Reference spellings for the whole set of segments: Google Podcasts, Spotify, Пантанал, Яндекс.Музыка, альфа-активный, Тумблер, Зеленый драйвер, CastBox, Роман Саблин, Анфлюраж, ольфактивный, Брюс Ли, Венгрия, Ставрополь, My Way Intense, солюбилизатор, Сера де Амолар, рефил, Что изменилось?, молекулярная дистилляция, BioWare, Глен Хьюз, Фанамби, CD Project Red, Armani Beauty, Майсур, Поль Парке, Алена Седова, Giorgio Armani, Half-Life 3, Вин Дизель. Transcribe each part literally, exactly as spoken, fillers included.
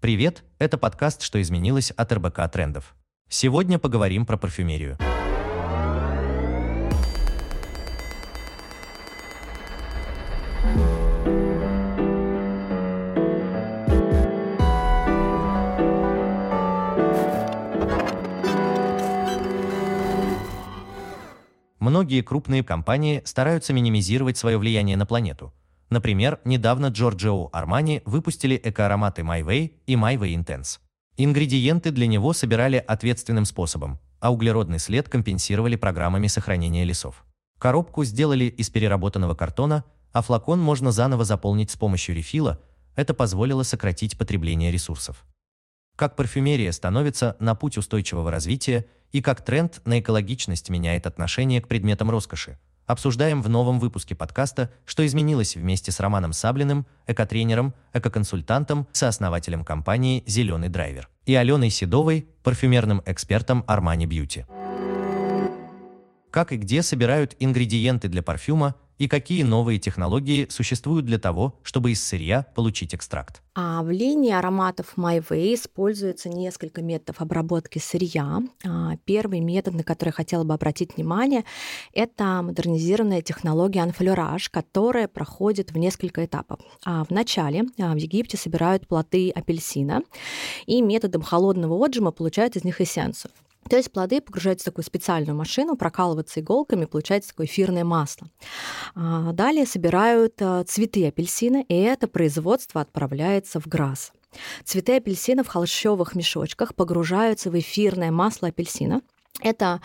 Привет, это подкаст «Что изменилось?» от эр бэ ка трендов. Сегодня поговорим про парфюмерию. Многие крупные компании стараются минимизировать свое влияние на планету. Например, недавно Giorgio Armani выпустили эко-ароматы My Way и My Way Intense. Ингредиенты для него собирали ответственным способом, а углеродный след компенсировали программами сохранения лесов. Коробку сделали из переработанного картона, а флакон можно заново заполнить с помощью рефила, это позволило сократить потребление ресурсов. Как парфюмерия становится на путь устойчивого развития и как тренд на экологичность меняет отношение к предметам роскоши, обсуждаем в новом выпуске подкаста «Что изменилось?» вместе с Романом Саблиным, экотренером, экоконсультантом, сооснователем компании «Зеленый драйвер» и Аленой Седовой, парфюмерным экспертом Armani Beauty. Как и где собирают ингредиенты для парфюма и какие новые технологии существуют для того, чтобы из сырья получить экстракт? А в линии ароматов My Way используется несколько методов обработки сырья. Первый метод, на который я хотела бы обратить внимание, это модернизированная технология «Анфлюраж», которая проходит в несколько этапов. Вначале в Египте собирают плоды апельсина, и методом холодного отжима получают из них эссенцию. То есть плоды погружаются в такую специальную машину, прокалываются иголками, получается такое эфирное масло. Далее собирают цветы апельсина, и это производство отправляется в ГРАС. Цветы апельсина в холщовых мешочках погружаются в эфирное масло апельсина. Это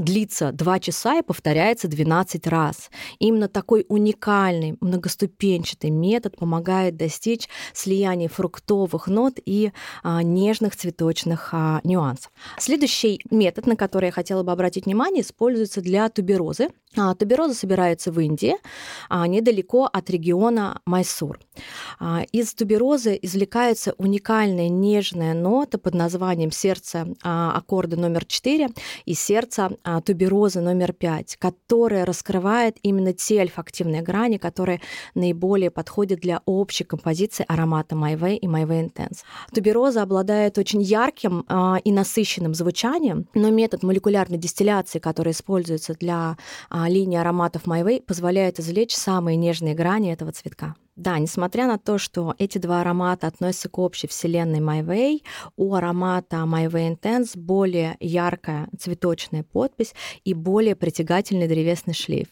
длится два часа и повторяется двенадцать раз. Именно такой уникальный многоступенчатый метод помогает достичь слияния фруктовых нот и а, нежных цветочных а, нюансов. Следующий метод, на который я хотела бы обратить внимание, используется для туберозы. А, тубероза собирается в Индии, а, недалеко от региона Майсур. А, из туберозы извлекается уникальная нежная нота под названием «Сердце а, аккорда номер четыре». И сердце а, туберозы номер пять, которое раскрывает именно те альфа-активные грани, которые наиболее подходят для общей композиции аромата My Way и My Way Intense. Тубероза обладает очень ярким а, и насыщенным звучанием, но метод молекулярной дистилляции, который используется для а, линии ароматов My Way, позволяет извлечь самые нежные грани этого цветка. Да, несмотря на то, что эти два аромата относятся к общей вселенной My Way, у аромата My Way Intense более яркая цветочная подпись и более притягательный древесный шлейф.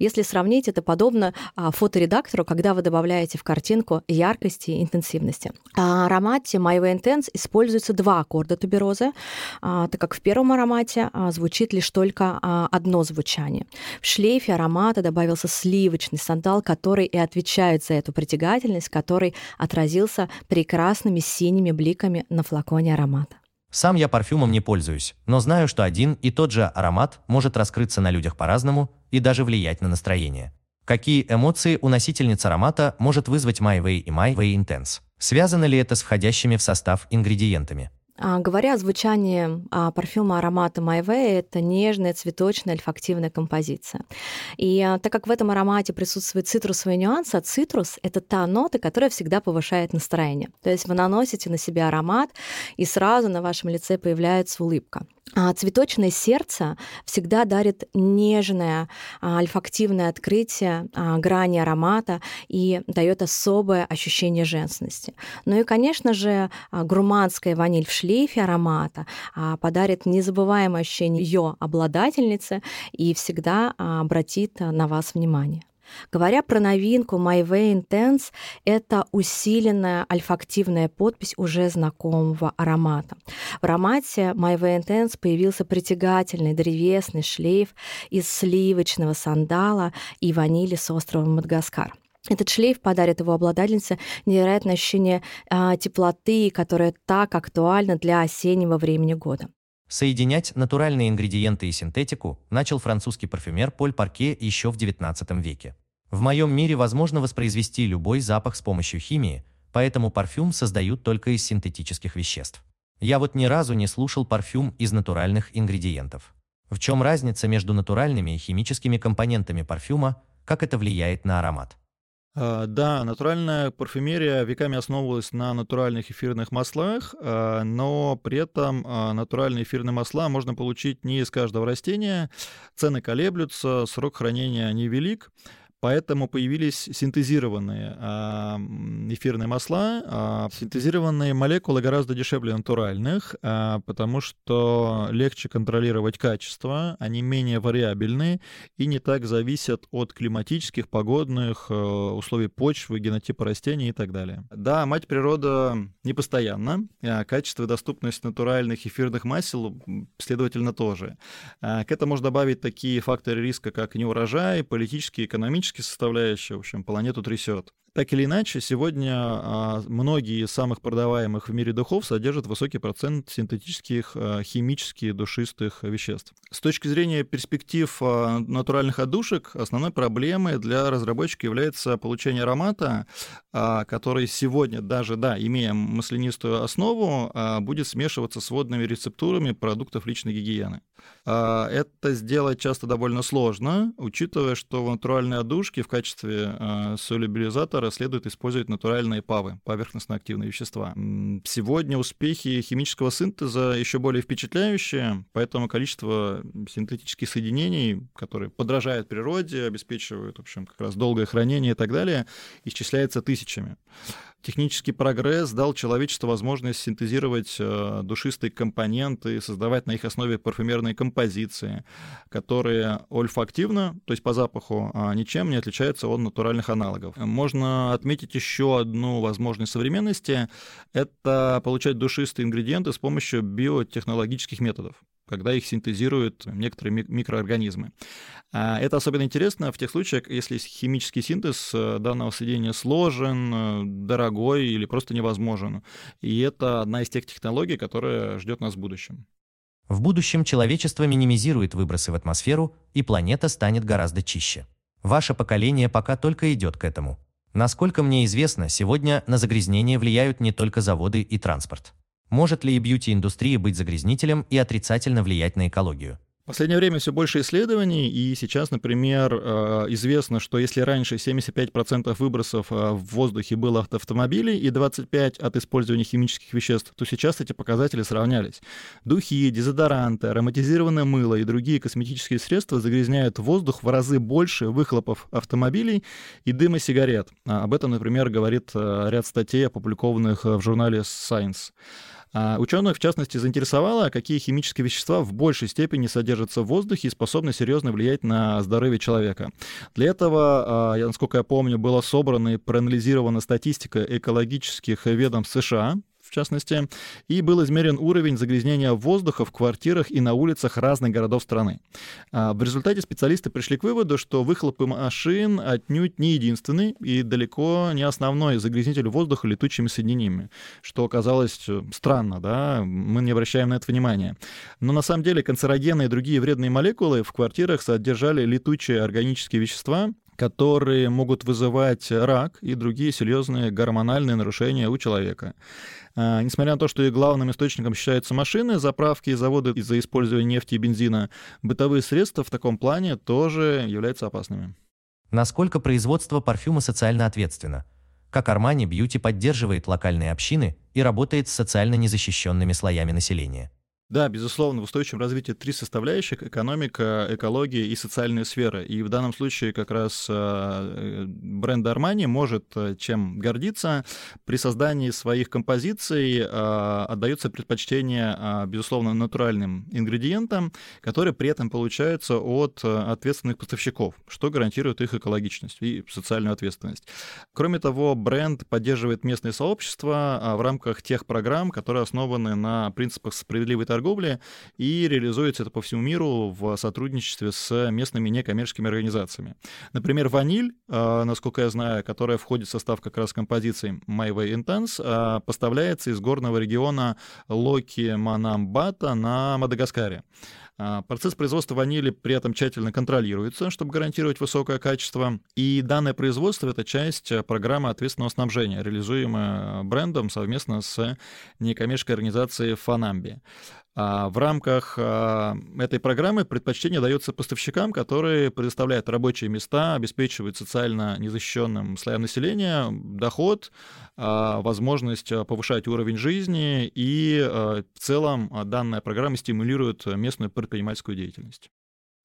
Если сравнить, это подобно фоторедактору, когда вы добавляете в картинку яркости и интенсивности. В аромате My Way Intense используются два аккорда туберозы, так как в первом аромате звучит лишь только одно звучание. В шлейфе аромата добавился сливочный сандал, который и отвечает за это. Притягательность, который отразился прекрасными синими бликами на флаконе аромата. Сам я парфюмом не пользуюсь, но знаю, что один и тот же аромат может раскрыться на людях по-разному и даже влиять на настроение. Какие эмоции у носительниц аромата может вызвать My Way и My Way Intense? Связано ли это с входящими в состав ингредиентами? Говоря о звучании а, парфюма аромата My Way, это нежная, цветочная, альфа-активная композиция. И а, так как в этом аромате присутствуют цитрусовые нюансы, а цитрус — это та нота, которая всегда повышает настроение. То есть вы наносите на себя аромат, и сразу на вашем лице появляется улыбка. А, цветочное сердце всегда дарит нежное, а, альфа-активное открытие а, грани аромата и дает особое ощущение женственности. Ну и, конечно же, а, гурманская ваниль в шлейфе аромата подарит незабываемое ощущение ее обладательницы и всегда обратит на вас внимание. Говоря про новинку My Way Intense, это усиленная альфа-активная подпись уже знакомого аромата. В аромате My Way Intense появился притягательный древесный шлейф из сливочного сандала и ванили с острова Мадагаскар. Этот шлейф подарит его обладательнице невероятное ощущение а, теплоты, которое так актуально для осеннего времени года. Соединять натуральные ингредиенты и синтетику начал французский парфюмер Поль Парке еще в девятнадцатом веке. В моем мире возможно воспроизвести любой запах с помощью химии, поэтому парфюм создают только из синтетических веществ. Я вот ни разу не слушал парфюм из натуральных ингредиентов. В чем разница между натуральными и химическими компонентами парфюма, как это влияет на аромат? Да, натуральная парфюмерия веками основывалась на натуральных эфирных маслах, но при этом натуральные эфирные масла можно получить не из каждого растения, цены колеблются, срок хранения невелик. Поэтому появились синтезированные эфирные масла. Синтезированные молекулы гораздо дешевле натуральных, потому что легче контролировать качество, они менее вариабельны и не так зависят от климатических, погодных условий почвы, генотипа растений и так далее. Да, мать природа непостоянна, качество и доступность натуральных эфирных масел, следовательно, тоже. К этому можно добавить такие факторы риска, как неурожай, политические, экономические, составляющая, в общем, планету трясет. Так или иначе, сегодня многие из самых продаваемых в мире духов содержат высокий процент синтетических, химически душистых веществ. С точки зрения перспектив натуральных отдушек, основной проблемой для разработчика является получение аромата, который сегодня, даже да, имея маслянистую основу, будет смешиваться с водными рецептурами продуктов личной гигиены. Это сделать часто довольно сложно, учитывая, что в натуральной отдушке в качестве солюбилизатора следует использовать натуральные павы, поверхностно-активные вещества. Сегодня успехи химического синтеза еще более впечатляющие, поэтому количество синтетических соединений, которые подражают природе, обеспечивают, в общем, как раз долгое хранение и так далее, исчисляется тысячами. Технический прогресс дал человечеству возможность синтезировать душистые компоненты, создавать на их основе парфюмерные композиции, которые ольфактивно, то есть по запаху, ничем не отличаются от натуральных аналогов. Можно отметить еще одну возможность современности – это получать душистые ингредиенты с помощью биотехнологических методов, когда их синтезируют некоторые микроорганизмы. Это особенно интересно в тех случаях, если химический синтез данного соединения сложен, дорогой или просто невозможен. И это одна из тех технологий, которая ждет нас в будущем. В будущем человечество минимизирует выбросы в атмосферу, и планета станет гораздо чище. Ваше поколение пока только идет к этому. Насколько мне известно, сегодня на загрязнение влияют не только заводы и транспорт. Может ли и бьюти-индустрия быть загрязнителем и отрицательно влиять на экологию? В последнее время все больше исследований, и сейчас, например, известно, что если раньше семьдесят пять процентов выбросов в воздухе было от автомобилей и двадцать пять процентов от использования химических веществ, то сейчас эти показатели сравнялись. Духи, дезодоранты, ароматизированное мыло и другие косметические средства загрязняют воздух в разы больше выхлопов автомобилей и дыма сигарет. Об этом, например, говорит ряд статей, опубликованных в журнале Science. Ученых, в частности, заинтересовало, какие химические вещества в большей степени содержатся в воздухе и способны серьезно влиять на здоровье человека. Для этого, насколько я помню, была собрана и проанализирована статистика экологических ведомств США, в частности, и был измерен уровень загрязнения воздуха в квартирах и на улицах разных городов страны. В результате специалисты пришли к выводу, что выхлопы машин отнюдь не единственный и далеко не основной загрязнитель воздуха летучими соединениями, что оказалось странно, да, мы не обращаем на это внимания. Но на самом деле канцерогены и другие вредные молекулы в квартирах содержали летучие органические вещества, которые могут вызывать рак и другие серьезные гормональные нарушения у человека. Несмотря на то, что их главным источником считаются машины, заправки и заводы из-за использования нефти и бензина, бытовые средства в таком плане тоже являются опасными. Насколько производство парфюма социально ответственно? Как Armani Beauty поддерживает локальные общины и работает с социально незащищенными слоями населения? Да, безусловно, в устойчивом развитии три составляющих – экономика, экология и социальная сфера. И в данном случае как раз бренд Armani может чем гордиться. При создании своих композиций отдаются предпочтение, безусловно, натуральным ингредиентам, которые при этом получаются от ответственных поставщиков, что гарантирует их экологичность и социальную ответственность. Кроме того, бренд поддерживает местные сообщества в рамках тех программ, которые основаны на принципах справедливой торговли, торговли и реализуется это по всему миру в сотрудничестве с местными некоммерческими организациями. Например, ваниль, насколько я знаю, которая входит в состав как раз композиции My Way Intense, поставляется из горного региона Локи-Манамбата на Мадагаскаре. Процесс производства ванили при этом тщательно контролируется, чтобы гарантировать высокое качество. И данное производство — это часть программы ответственного снабжения, реализуемая брендом совместно с некоммерческой организацией «Фанамби». В рамках этой программы предпочтение дается поставщикам, которые предоставляют рабочие места, обеспечивают социально незащищенным слоям населения доход, возможность повышать уровень жизни, и в целом данная программа стимулирует местную предпринимательскую деятельность.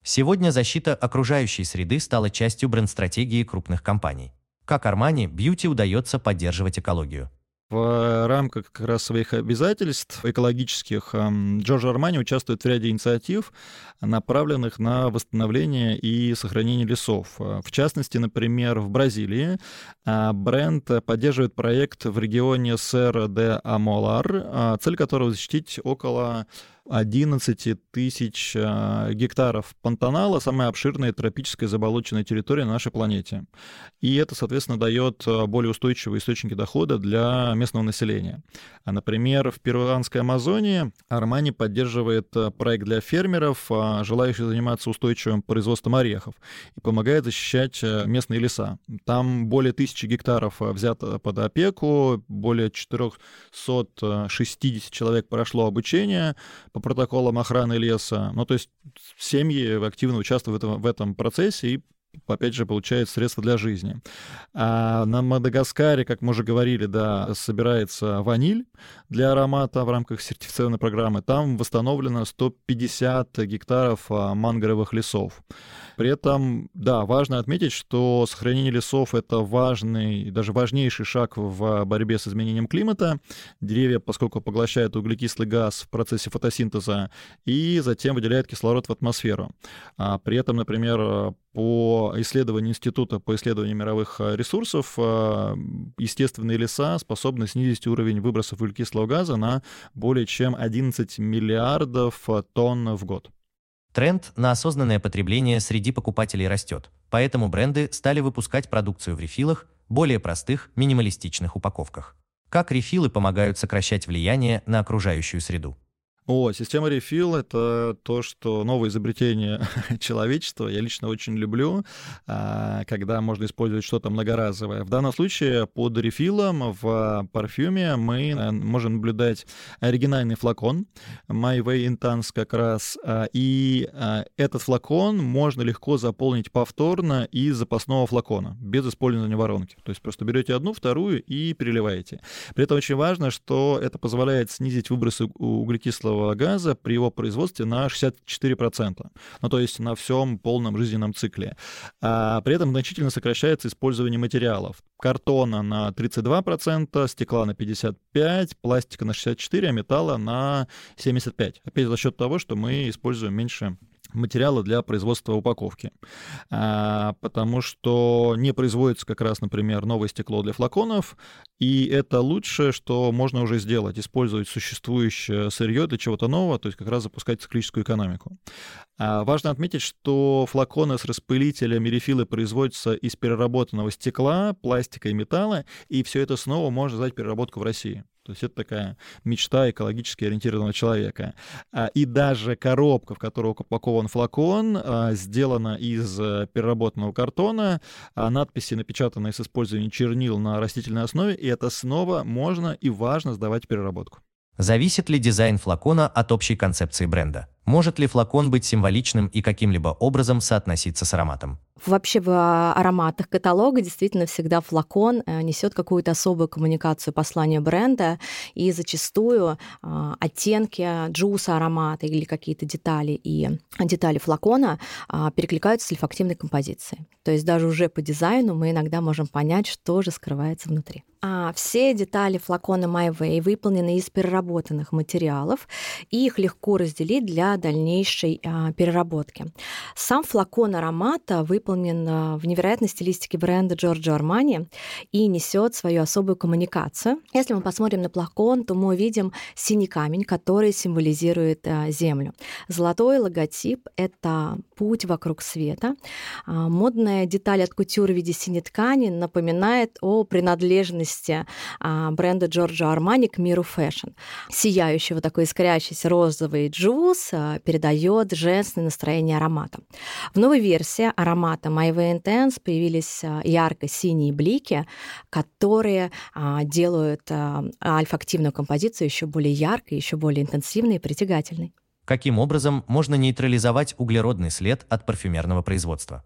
Сегодня защита окружающей среды стала частью бренд-стратегии крупных компаний. Как Armani Beauty удается поддерживать экологию? В рамках как раз своих обязательств экологических Giorgio Armani участвует в ряде инициатив, направленных на восстановление и сохранение лесов. В частности, например, в Бразилии бренд поддерживает проект в регионе Сера де Амолар, цель которого защитить около одиннадцать тысяч гектаров Пантанала, самая обширная тропическая заболоченная территория на нашей планете. И это, соответственно, дает более устойчивые источники дохода для местного населения. А, например, в перуанской Амазонии Armani поддерживает проект для фермеров, желающих заниматься устойчивым производством орехов, и помогает защищать местные леса. Там более тысячи гектаров взято под опеку, более четыреста шестьдесят человек прошло обучение по протоколам охраны леса. Ну, то есть семьи активно участвуют в этом, в этом процессе и, опять же, получают средства для жизни. А на Мадагаскаре, как мы уже говорили, да, собирается ваниль для аромата в рамках сертифицированной программы. Там восстановлено сто пятьдесят гектаров мангровых лесов. При этом, да, важно отметить, что сохранение лесов — это важный, даже важнейший шаг в борьбе с изменением климата. Деревья, поскольку поглощают углекислый газ в процессе фотосинтеза и затем выделяют кислород в атмосферу. А при этом, например, по исследованию Института по исследованию мировых ресурсов, естественные леса способны снизить уровень выбросов углекислого газа на более чем одиннадцать миллиардов тонн в год. Тренд на осознанное потребление среди покупателей растет, поэтому бренды стали выпускать продукцию в рефилах, более простых, минималистичных упаковках. Как рефилы помогают сокращать влияние на окружающую среду? О, система рефил — это то, что новое изобретение человечества. Я лично очень люблю, когда можно использовать что-то многоразовое. В данном случае под рефилом в парфюме мы можем наблюдать оригинальный флакон My Way Intense как раз. И этот флакон можно легко заполнить повторно из запасного флакона, без использования воронки. То есть просто берете одну, вторую и переливаете. При этом очень важно, что это позволяет снизить выбросы углекислого газа при его производстве на шестьдесят четыре процента, ну, то есть на всем полном жизненном цикле. А при этом значительно сокращается использование материалов. Картона на тридцать два процента, стекла на пятьдесят пять процентов, пластика на шестьдесят четыре процента, а металла на семьдесят пять процентов. Опять за счет того, что мы используем меньше материалы для производства упаковки, а, потому что не производится как раз, например, новое стекло для флаконов, и это лучшее, что можно уже сделать, использовать существующее сырье для чего-то нового, то есть как раз запускать циклическую экономику. А, важно отметить, что флаконы с распылителями рефилы производятся из переработанного стекла, пластика и металла, и все это снова можно назвать переработку в России. То есть это такая мечта экологически ориентированного человека. И даже коробка, в которую упакован флакон, сделана из переработанного картона, надписи напечатаны с использованием чернил на растительной основе, и это снова можно и важно сдавать в переработку. Зависит ли дизайн флакона от общей концепции бренда? Может ли флакон быть символичным и каким-либо образом соотноситься с ароматом? Вообще в ароматах каталога действительно всегда флакон несет какую-то особую коммуникацию, послание бренда, и зачастую оттенки джуса аромата или какие-то детали и детали флакона перекликаются с олфактивной композицией. То есть даже уже по дизайну мы иногда можем понять, что же скрывается внутри. А все детали флакона My Way выполнены из переработанных материалов, и их легко разделить для дальнейшей а, переработки. Сам флакон аромата выполнен а, в невероятной стилистике бренда Giorgio Armani и несет свою особую коммуникацию. Если мы посмотрим на флакон, то мы увидим синий камень, который символизирует а, землю. Золотой логотип — это путь вокруг света. А, модная деталь от кутюр в виде синей ткани напоминает о принадлежности бренда Giorgio Armani к миру фэшн. Сияющего такой искрящийся розовый джуз, передает женственное настроение аромата. В новой версии аромата My Way Intense появились ярко-синие блики, которые делают альфа-активную композицию еще более яркой, еще более интенсивной и притягательной. Каким образом можно нейтрализовать углеродный след от парфюмерного производства?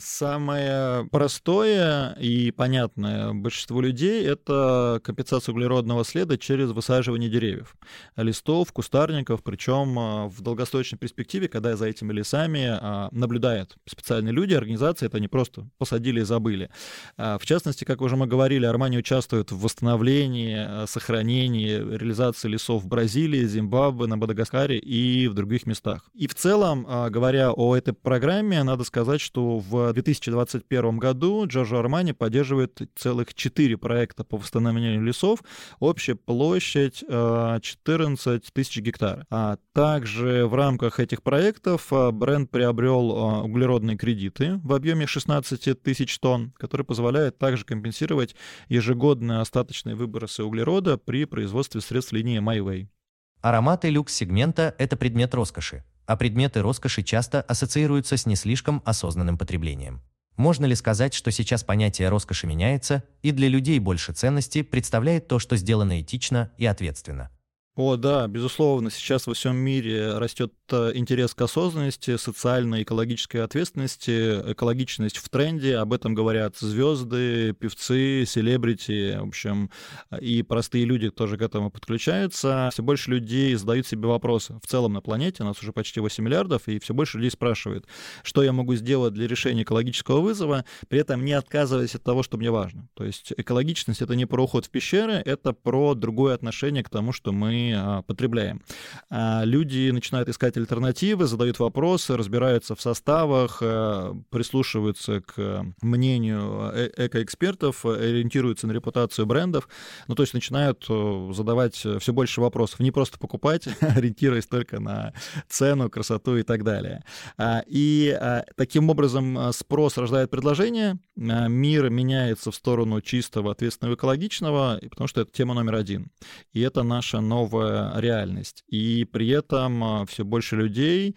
Самое простое и понятное большинству людей — это компенсация углеродного следа через высаживание деревьев, листов, кустарников. Причем в долгосрочной перспективе, когда за этими лесами наблюдают специальные люди, организации, это не просто посадили и забыли. В частности, как уже мы говорили, Армани участвует в восстановлении, сохранении, реализации лесов в Бразилии, Зимбабве, на Мадагаскаре и в других местах. И в целом, говоря о этой программе, надо сказать, что что в две тысячи двадцать первом году Giorgio Armani поддерживает целых четыре проекта по восстановлению лесов. Общая площадь четырнадцать тысяч гектар. А также в рамках этих проектов бренд приобрел углеродные кредиты в объеме шестнадцать тысяч тонн, которые позволяют также компенсировать ежегодные остаточные выбросы углерода при производстве средств линии My Way. Ароматы люкс-сегмента – это предмет роскоши, а предметы роскоши часто ассоциируются с не слишком осознанным потреблением. Можно ли сказать, что сейчас понятие роскоши меняется, и для людей больше ценности представляет то, что сделано этично и ответственно? О, да, безусловно, сейчас во всем мире растет интерес к осознанности, социальной, экологической ответственности, экологичность в тренде, об этом говорят звезды, певцы, селебрити, в общем, и простые люди тоже к этому подключаются. Все больше людей задают себе вопросы. В целом на планете у нас уже почти восемь миллиардов, и все больше людей спрашивают, что я могу сделать для решения экологического вызова, при этом не отказываясь от того, что мне важно. То есть экологичность — это не про уход в пещеры, это про другое отношение к тому, что мы потребляем. Люди начинают искать альтернативы, задают вопросы, разбираются в составах, прислушиваются к мнению экоэкспертов, ориентируются на репутацию брендов. Ну, то есть начинают задавать все больше вопросов. Не просто покупать, ориентируясь только на цену, красоту и так далее. И таким образом спрос рождает предложение. Мир меняется в сторону чистого, ответственного, экологичного, потому что это тема номер один. И это наша новая реальность. И при этом все больше людей,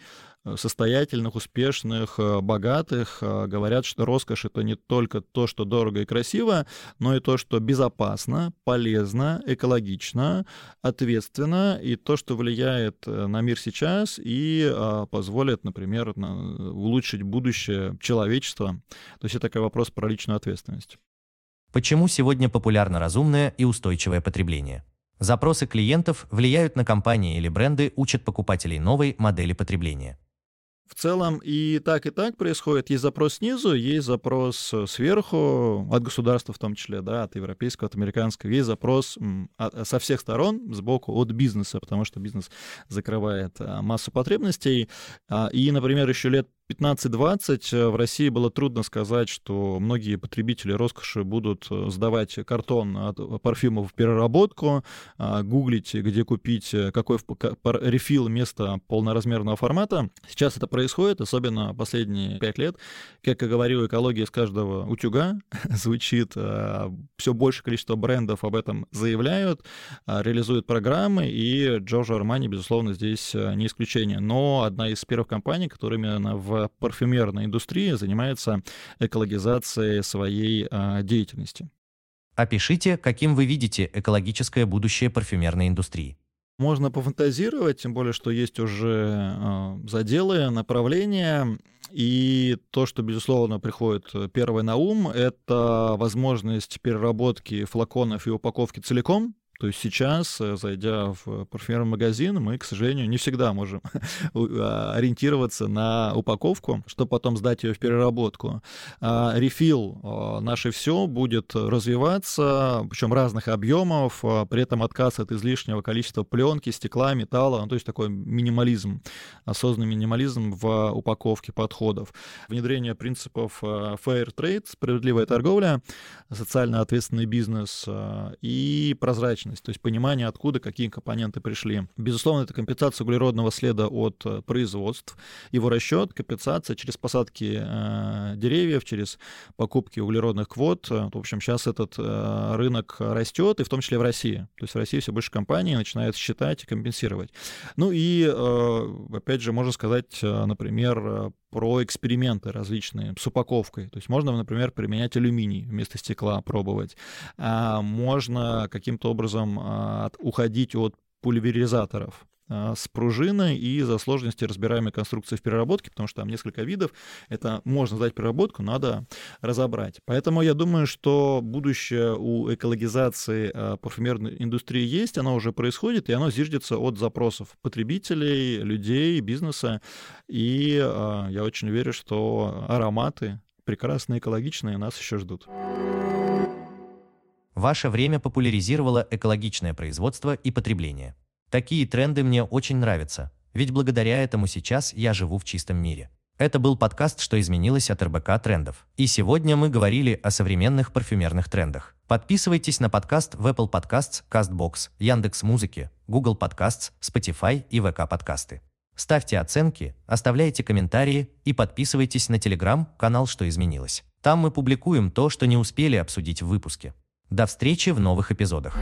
состоятельных, успешных, богатых, говорят, что роскошь — это не только то, что дорого и красиво, но и то, что безопасно, полезно, экологично, ответственно, и то, что влияет на мир сейчас и позволит, например, улучшить будущее человечества. То есть это такой вопрос про личную ответственность. Почему сегодня популярно разумное и устойчивое потребление? Запросы клиентов влияют на компании или бренды, учат покупателей новой модели потребления. В целом и так, и так происходит. Есть запрос снизу, есть запрос сверху, от государства в том числе, да, от европейского, от американского. Есть запрос со всех сторон, сбоку от бизнеса, потому что бизнес закрывает массу потребностей. И, например, еще лет пятнадцать-двадцать в России было трудно сказать, что многие потребители роскоши будут сдавать картон от парфюмов в переработку, гуглить, где купить, какой рефил вместо полноразмерного формата. Сейчас это происходит, особенно последние пять лет. Как я говорил, экология из каждого утюга звучит. Все большее количество брендов об этом заявляют, реализуют программы, и Giorgio Armani, безусловно, здесь не исключение. Но одна из первых компаний, которая именно в парфюмерной индустрии занимается экологизацией своей а, деятельности. Опишите, каким вы видите экологическое будущее парфюмерной индустрии. Можно пофантазировать, тем более, что есть уже а, заделы, направления. И то, что, безусловно, приходит первое на ум, это возможность переработки флаконов и упаковки целиком. То есть сейчас, зайдя в парфюмерный магазин, мы, к сожалению, не всегда можем ориентироваться на упаковку, чтобы потом сдать ее в переработку. Рефил «Наше все» будет развиваться, причем разных объемов, при этом отказ от излишнего количества пленки, стекла, металла, ну, то есть такой минимализм, осознанный минимализм в упаковке подходов. Внедрение принципов fair trade, справедливая торговля, социально ответственный бизнес и прозрачность. сложность, то есть понимание, откуда какие компоненты пришли. Безусловно, это компенсация углеродного следа от производств, его расчет, компенсация через посадки э, деревьев, через покупки углеродных квот. В общем, сейчас этот э, рынок растет, и в том числе в России. То есть в России все больше компаний начинают считать и компенсировать. Ну и, э, опять же, можно сказать, например, про эксперименты различные с упаковкой. То есть можно, например, применять алюминий вместо стекла, пробовать. А можно каким-то образом а, уходить от пульверизаторов с пружиной из-за сложности разбираемой конструкции в переработке, потому что там несколько видов, это можно сдать переработку, надо разобрать. Поэтому я думаю, что будущее у экологизации парфюмерной индустрии есть, оно уже происходит, и оно зиждется от запросов потребителей, людей, бизнеса. И я очень верю, что ароматы прекрасные, экологичные нас еще ждут. Ваше время популяризировало экологичное производство и потребление. Такие тренды мне очень нравятся, ведь благодаря этому сейчас я живу в чистом мире. Это был подкаст «Что изменилось?» от эр бэ ка трендов. И сегодня мы говорили о современных парфюмерных трендах. Подписывайтесь на подкаст в Apple Podcasts, CastBox, Яндекс.Музыке, Google Podcasts, Spotify и вэ ка подкасты. Ставьте оценки, оставляйте комментарии и подписывайтесь на телеграм-канал «Что изменилось?». Там мы публикуем то, что не успели обсудить в выпуске. До встречи в новых эпизодах.